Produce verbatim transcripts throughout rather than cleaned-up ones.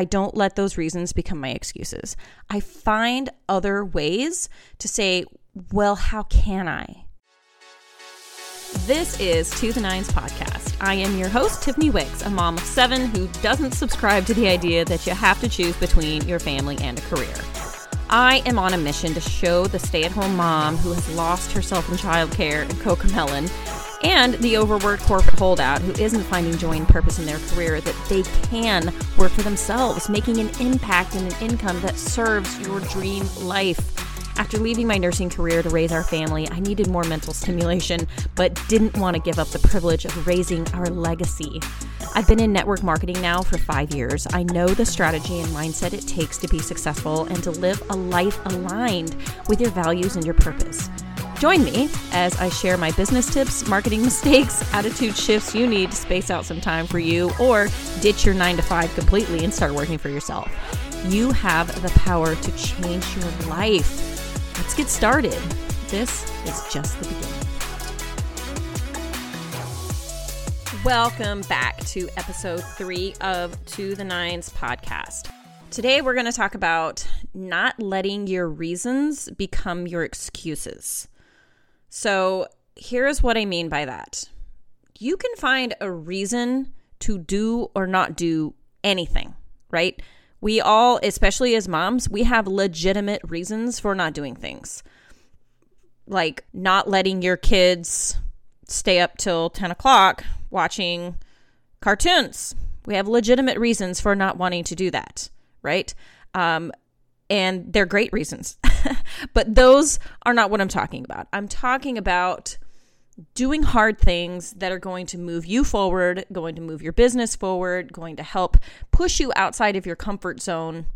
I don't let those reasons become my excuses. I find other ways to say, well, how can I? This is To The Nines Podcast. I am your host, Tiffany Wickes, a mom of seven who doesn't subscribe to the idea that you have to choose between your family and a career. I am on a mission to show the stay-at-home mom who has lost herself in childcare in Cocomelon and the overworked corporate holdout who isn't finding joy and purpose in their career that they can work for themselves, making an impact and an income that serves your dream life. After leaving my nursing career to raise our family, I needed more mental stimulation, but didn't want to give up the privilege of raising our legacy. I've been in network marketing now for five years. I know the strategy and mindset it takes to be successful and to live a life aligned with your values and your purpose. Join me as I share my business tips, marketing mistakes, attitude shifts you need to space out some time for you or ditch your nine to five completely and start working for yourself. You have the power to change your life. Let's get started. This is just the beginning. Welcome back to episode three of To The Nines Podcast. Today we're going to talk about not letting your reasons become your excuses. So here's what I mean by that. You can find a reason to do or not do anything, right? We all, especially as moms, we have legitimate reasons for not doing things. Like not letting your kids stay up till ten o'clock watching cartoons. We have legitimate reasons for not wanting to do that, right? Um, and they're great reasons. But those are not what I'm talking about. I'm talking about doing hard things that are going to move you forward, going to move your business forward, going to help push you outside of your comfort zone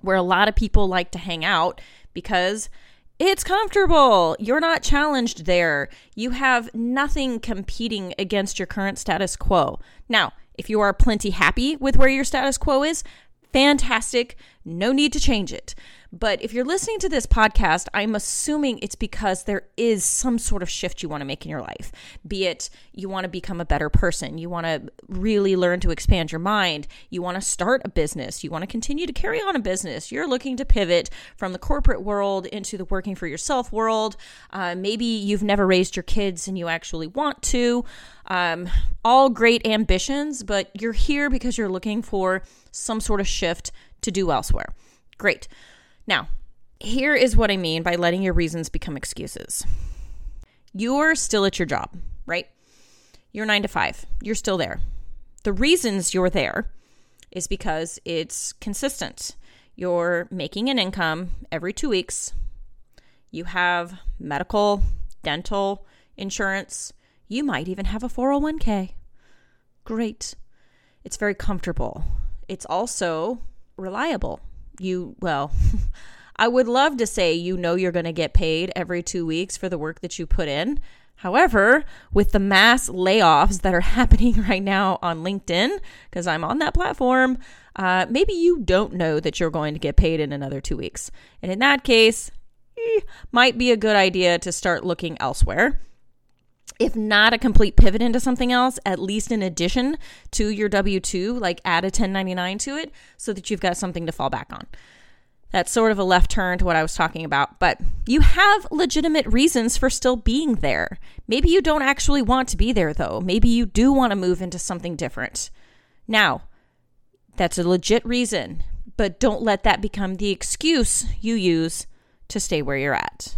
where a lot of people like to hang out because it's comfortable. You're not challenged there. You have nothing competing against your current status quo. Now, if you are plenty happy with where your status quo is, fantastic. No need to change it. But if you're listening to this podcast, I'm assuming it's because there is some sort of shift you want to make in your life, be it you want to become a better person, you want to really learn to expand your mind, you want to start a business, you want to continue to carry on a business, you're looking to pivot from the corporate world into the working for yourself world. Uh, maybe you've never raised your kids and you actually want to. Um, all great ambitions, but you're here because you're looking for some sort of shift to do elsewhere. Great. Now, here is what I mean by letting your reasons become excuses. You're still at your job, right? You're nine to five. You're still there. The reasons you're there is because it's consistent. You're making an income every two weeks. You have medical, dental insurance. You might even have a four oh one k. Great. It's very comfortable. It's also reliable. You, well, I would love to say you know you're going to get paid every two weeks for the work that you put in. However, with the mass layoffs that are happening right now on LinkedIn, because I'm on that platform, uh, maybe you don't know that you're going to get paid in another two weeks. And in that case, eh, might be a good idea to start looking elsewhere. If not a complete pivot into something else, at least in addition to your W two, like add a ten ninety-nine to it so that you've got something to fall back on. That's sort of a left turn to what I was talking about, but you have legitimate reasons for still being there. Maybe you don't actually want to be there though. Maybe you do want to move into something different. Now, that's a legit reason, but don't let that become the excuse you use to stay where you're at.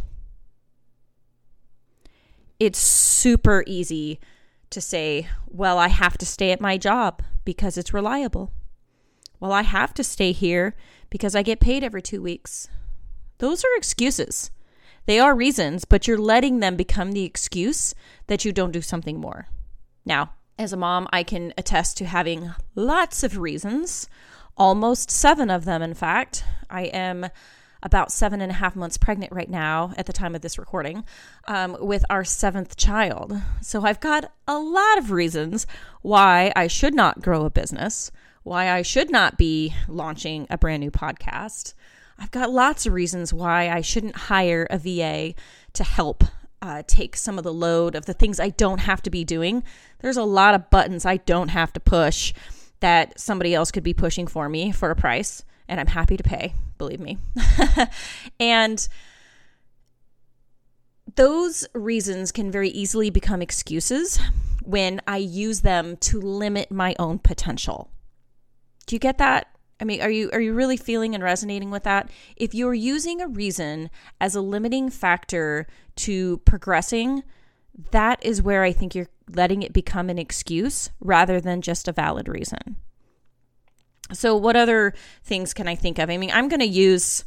It's super easy to say, well, I have to stay at my job because it's reliable. Well, I have to stay here because I get paid every two weeks. Those are excuses. They are reasons, but you're letting them become the excuse that you don't do something more. Now, as a mom, I can attest to having lots of reasons, almost seven of them, in fact. I am about seven and a half months pregnant right now at the time of this recording um, with our seventh child. So I've got a lot of reasons why I should not grow a business, why I should not be launching a brand new podcast. I've got lots of reasons why I shouldn't hire a V A to help uh, take some of the load of the things I don't have to be doing. There's a lot of buttons I don't have to push that somebody else could be pushing for me for a price, and I'm happy to pay, believe me. And those reasons can very easily become excuses when I use them to limit my own potential. Do you get that? I mean, are you are you really feeling and resonating with that? If you're using a reason as a limiting factor to progressing, that is where I think you're letting it become an excuse rather than just a valid reason. So what other things can I think of? I mean, I'm going to use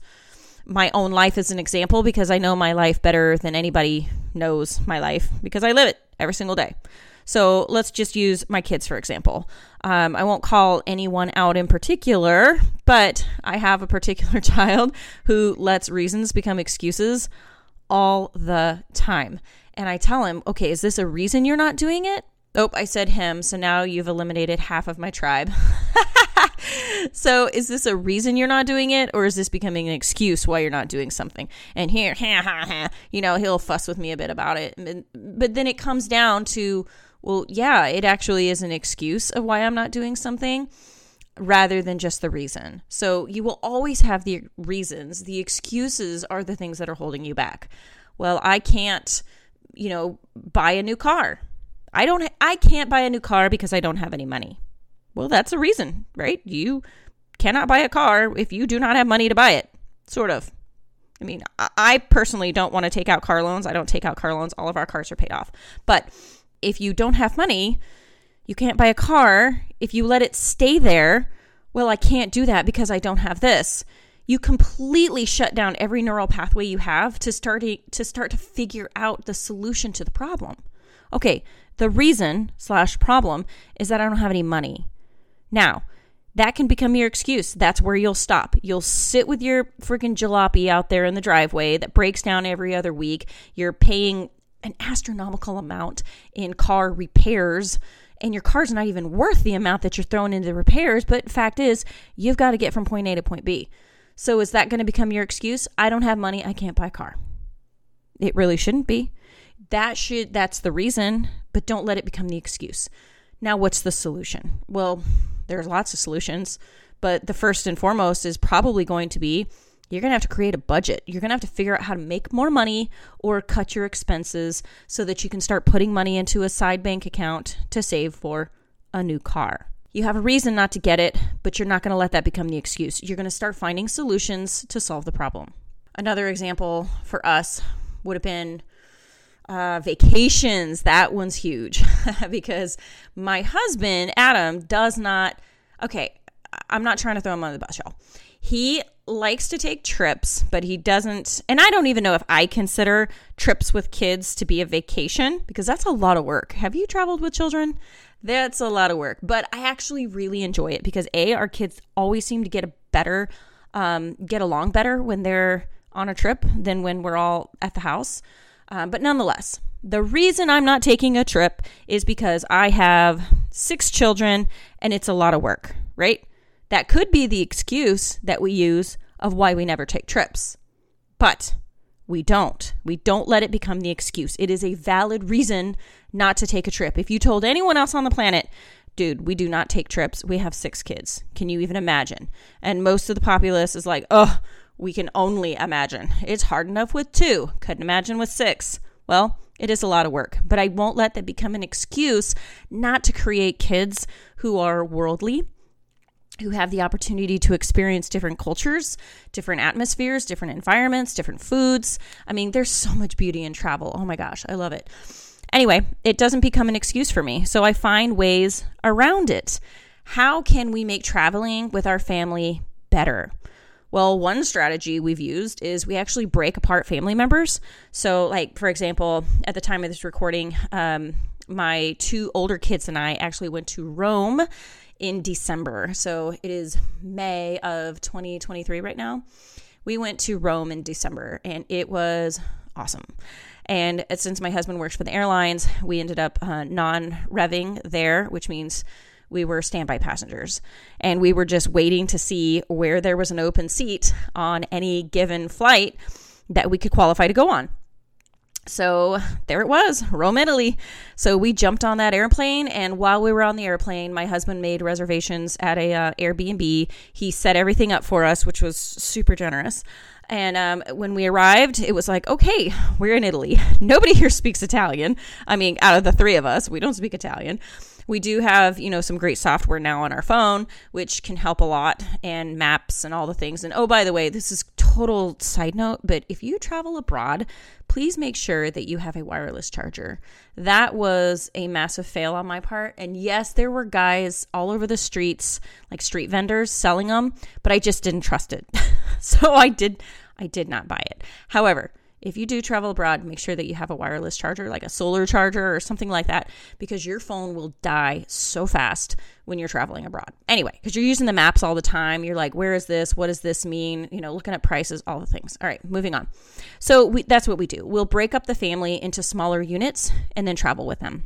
my own life as an example because I know my life better than anybody knows my life because I live it every single day. So let's just use my kids, for example. Um, I won't call anyone out in particular, but I have a particular child who lets reasons become excuses all the time. And I tell him, okay, is this a reason you're not doing it? Oh, I said him. So now you've eliminated half of my tribe. So is this a reason you're not doing it, or is this becoming an excuse why you're not doing something? And here, ha, ha, ha, you know, he'll fuss with me a bit about it. But then it comes down to, well, yeah, it actually is an excuse of why I'm not doing something rather than just the reason. So you will always have the reasons. The excuses are the things that are holding you back. Well, I can't, you know, buy a new car. I don't, ha- I can't buy a new car because I don't have any money. Well, that's a reason, right? You cannot buy a car if you do not have money to buy it, sort of. I mean, I, I personally don't want to take out car loans. I don't take out car loans. All of our cars are paid off. But if you don't have money, you can't buy a car. If you let it stay there, well, I can't do that because I don't have this. You completely shut down every neural pathway you have to start to, to start to figure out the solution to the problem. Okay, the reason slash problem is that I don't have any money. Now, that can become your excuse. That's where you'll stop. You'll sit with your freaking jalopy out there in the driveway that breaks down every other week. You're paying an astronomical amount in car repairs, and your car's not even worth the amount that you're throwing into repairs. But fact is, you've got to get from point A to point B. So is that going to become your excuse? I don't have money. I can't buy a car. It really shouldn't be. That should, that's the reason, but don't let it become the excuse. Now, what's the solution? Well, there's lots of solutions, but the first and foremost is probably going to be, you're going to have to create a budget. You're going to have to figure out how to make more money or cut your expenses so that you can start putting money into a side bank account to save for a new car. You have a reason not to get it, but you're not going to let that become the excuse. You're going to start finding solutions to solve the problem. Another example for us would have been Uh, vacations. That one's huge because my husband, Adam, does not, okay, I'm not trying to throw him under the bus, y'all. He likes to take trips, but he doesn't, and I don't even know if I consider trips with kids to be a vacation because that's a lot of work. Have you traveled with children? That's a lot of work, but I actually really enjoy it because A, our kids always seem to get a better, um, get along better when they're on a trip than when we're all at the house. Um, but nonetheless, the reason I'm not taking a trip is because I have six children and it's a lot of work, right? That could be the excuse that we use of why we never take trips, but we don't. We don't let it become the excuse. It is a valid reason not to take a trip. If you told anyone else on the planet, dude, we do not take trips. We have six kids. Can you even imagine? And most of the populace is like, oh, we can only imagine. It's hard enough with two. Couldn't imagine with six. Well, it is a lot of work, but I won't let that become an excuse not to create kids who are worldly, who have the opportunity to experience different cultures, different atmospheres, different environments, different foods. I mean, there's so much beauty in travel. Oh my gosh, I love it. Anyway, it doesn't become an excuse for me, so I find ways around it. How can we make traveling with our family better? Well, one strategy we've used is we actually break apart family members. So like, for example, at the time of this recording, um, my two older kids and I actually went to Rome in December. So it is May of twenty twenty-three right now. We went to Rome in December and it was awesome. And since my husband works for the airlines, we ended up uh, non-revving there, which means we were standby passengers, and we were just waiting to see where there was an open seat on any given flight that we could qualify to go on. So there it was, Rome, Italy. So we jumped on that airplane, and while we were on the airplane, my husband made reservations at a uh, Airbnb. He set everything up for us, which was super generous. And um, when we arrived, it was like, okay, we're in Italy. Nobody here speaks Italian. I mean, out of the three of us, we don't speak Italian. We do have, you know, some great software now on our phone, which can help a lot, and maps and all the things. And oh, by the way, this is total side note, but if you travel abroad, please make sure that you have a wireless charger. That was a massive fail on my part. And yes, there were guys all over the streets, like street vendors selling them, but I just didn't trust it. So I did, I did not buy it. However, if you do travel abroad, make sure that you have a wireless charger, like a solar charger or something like that, because your phone will die so fast when you're traveling abroad. Anyway, because you're using the maps all the time. You're like, where is this? What does this mean? You know, looking at prices, all the things. All right, moving on. So we, that's what we do. We'll break up the family into smaller units and then travel with them.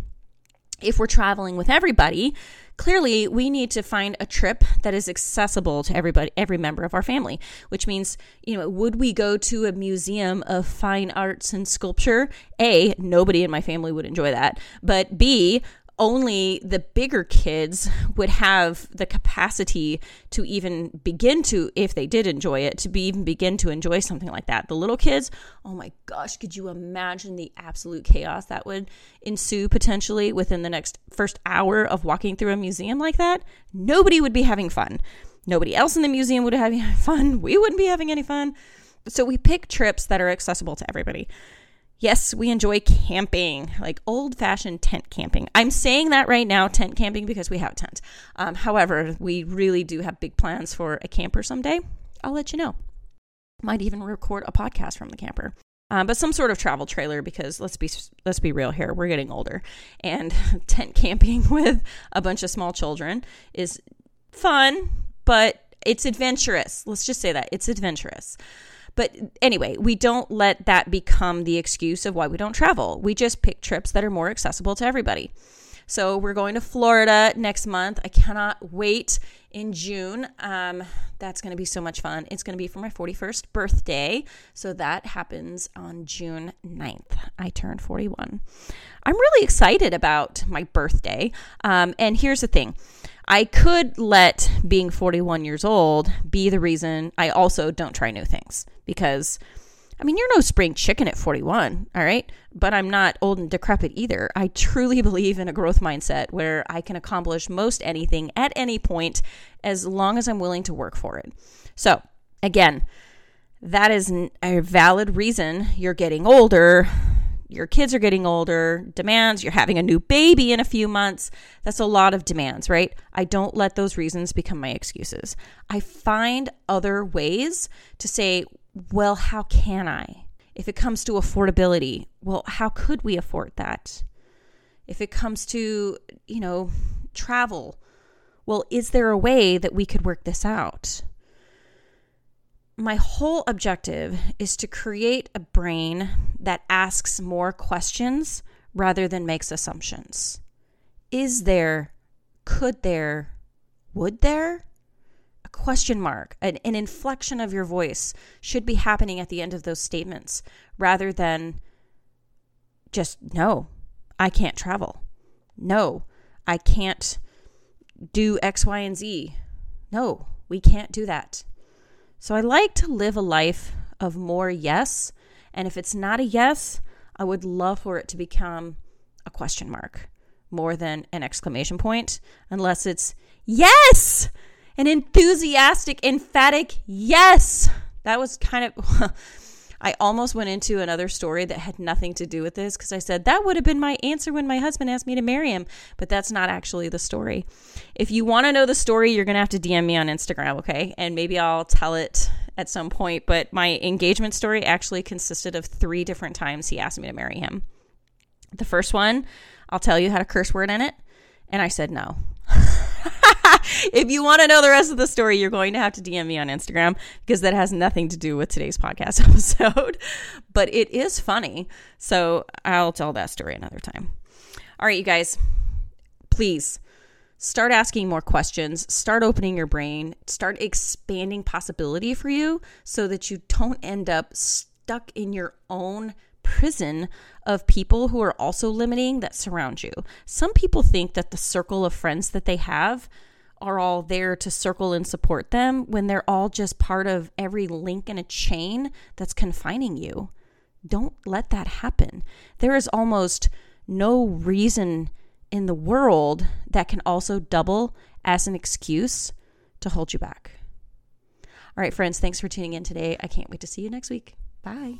If we're traveling with everybody, clearly we need to find a trip that is accessible to everybody, every member of our family, which means, you know, would we go to a museum of fine arts and sculpture? A, nobody in my family would enjoy that. But B, only the bigger kids would have the capacity to even begin to, if they did enjoy it, to be even begin to enjoy something like that. The little kids, oh my gosh, could you imagine the absolute chaos that would ensue potentially within the next first hour of walking through a museum like that? Nobody would be having fun. Nobody else in the museum would have fun. We wouldn't be having any fun. So we pick trips that are accessible to everybody. Yes, we enjoy camping, like old-fashioned tent camping. I'm saying that right now, tent camping, because we have a tent. Um, however, we really do have big plans for a camper someday. I'll let you know. Might even record a podcast from the camper. Um, but some sort of travel trailer, because let's be let's be real here, we're getting older. And tent camping with a bunch of small children is fun, but it's adventurous. Let's just say that. It's adventurous. But anyway, we don't let that become the excuse of why we don't travel. We just pick trips that are more accessible to everybody. So we're going to Florida next month. I cannot wait in June. Um, that's going to be so much fun. It's going to be for my forty-first birthday. So that happens on June ninth. I turned forty-one. I'm really excited about my birthday. Um, and here's the thing. I could let being forty-one years old be the reason I also don't try new things, because I mean, you're no spring chicken at forty-one, all right? But I'm not old and decrepit either. I truly believe in a growth mindset where I can accomplish most anything at any point as long as I'm willing to work for it. So again, that is a valid reason you're getting older. Your kids are getting older, demands, you're having a new baby in a few months. That's a lot of demands, right? I don't let those reasons become my excuses. I find other ways to say, well, how can I? If it comes to affordability, well, how could we afford that? If it comes to, you know, travel, well, is there a way that we could work this out? My whole objective is to create a brain that asks more questions rather than makes assumptions. Is there, could there, would there? A question mark, an, an inflection of your voice should be happening at the end of those statements rather than just, no, I can't travel. No, I can't do X, Y, and Z. No, we can't do that. So I like to live a life of more yes, and if it's not a yes, I would love for it to become a question mark more than an exclamation point, unless it's yes, an enthusiastic, emphatic yes. That was kind of, I almost went into another story that had nothing to do with this, because I said that would have been my answer when my husband asked me to marry him, but that's not actually the story. If you want to know the story, you're going to have to D M me on Instagram, okay? And maybe I'll tell it at some point, but my engagement story actually consisted of three different times he asked me to marry him. The first one, I'll tell you, had a curse word in it, and I said no. If you want to know the rest of the story, you're going to have to D M me on Instagram, because that has nothing to do with today's podcast episode, but it is funny. So I'll tell that story another time. All right, you guys, please start asking more questions, start opening your brain, start expanding possibility for you so that you don't end up stuck in your own prison of people who are also limiting that surround you. Some people think that the circle of friends that they have are all there to circle and support them when they're all just part of every link in a chain that's confining you. Don't let that happen. There is almost no reason in the world that can also double as an excuse to hold you back. All right, friends, thanks for tuning in today. I can't wait to see you next week. Bye.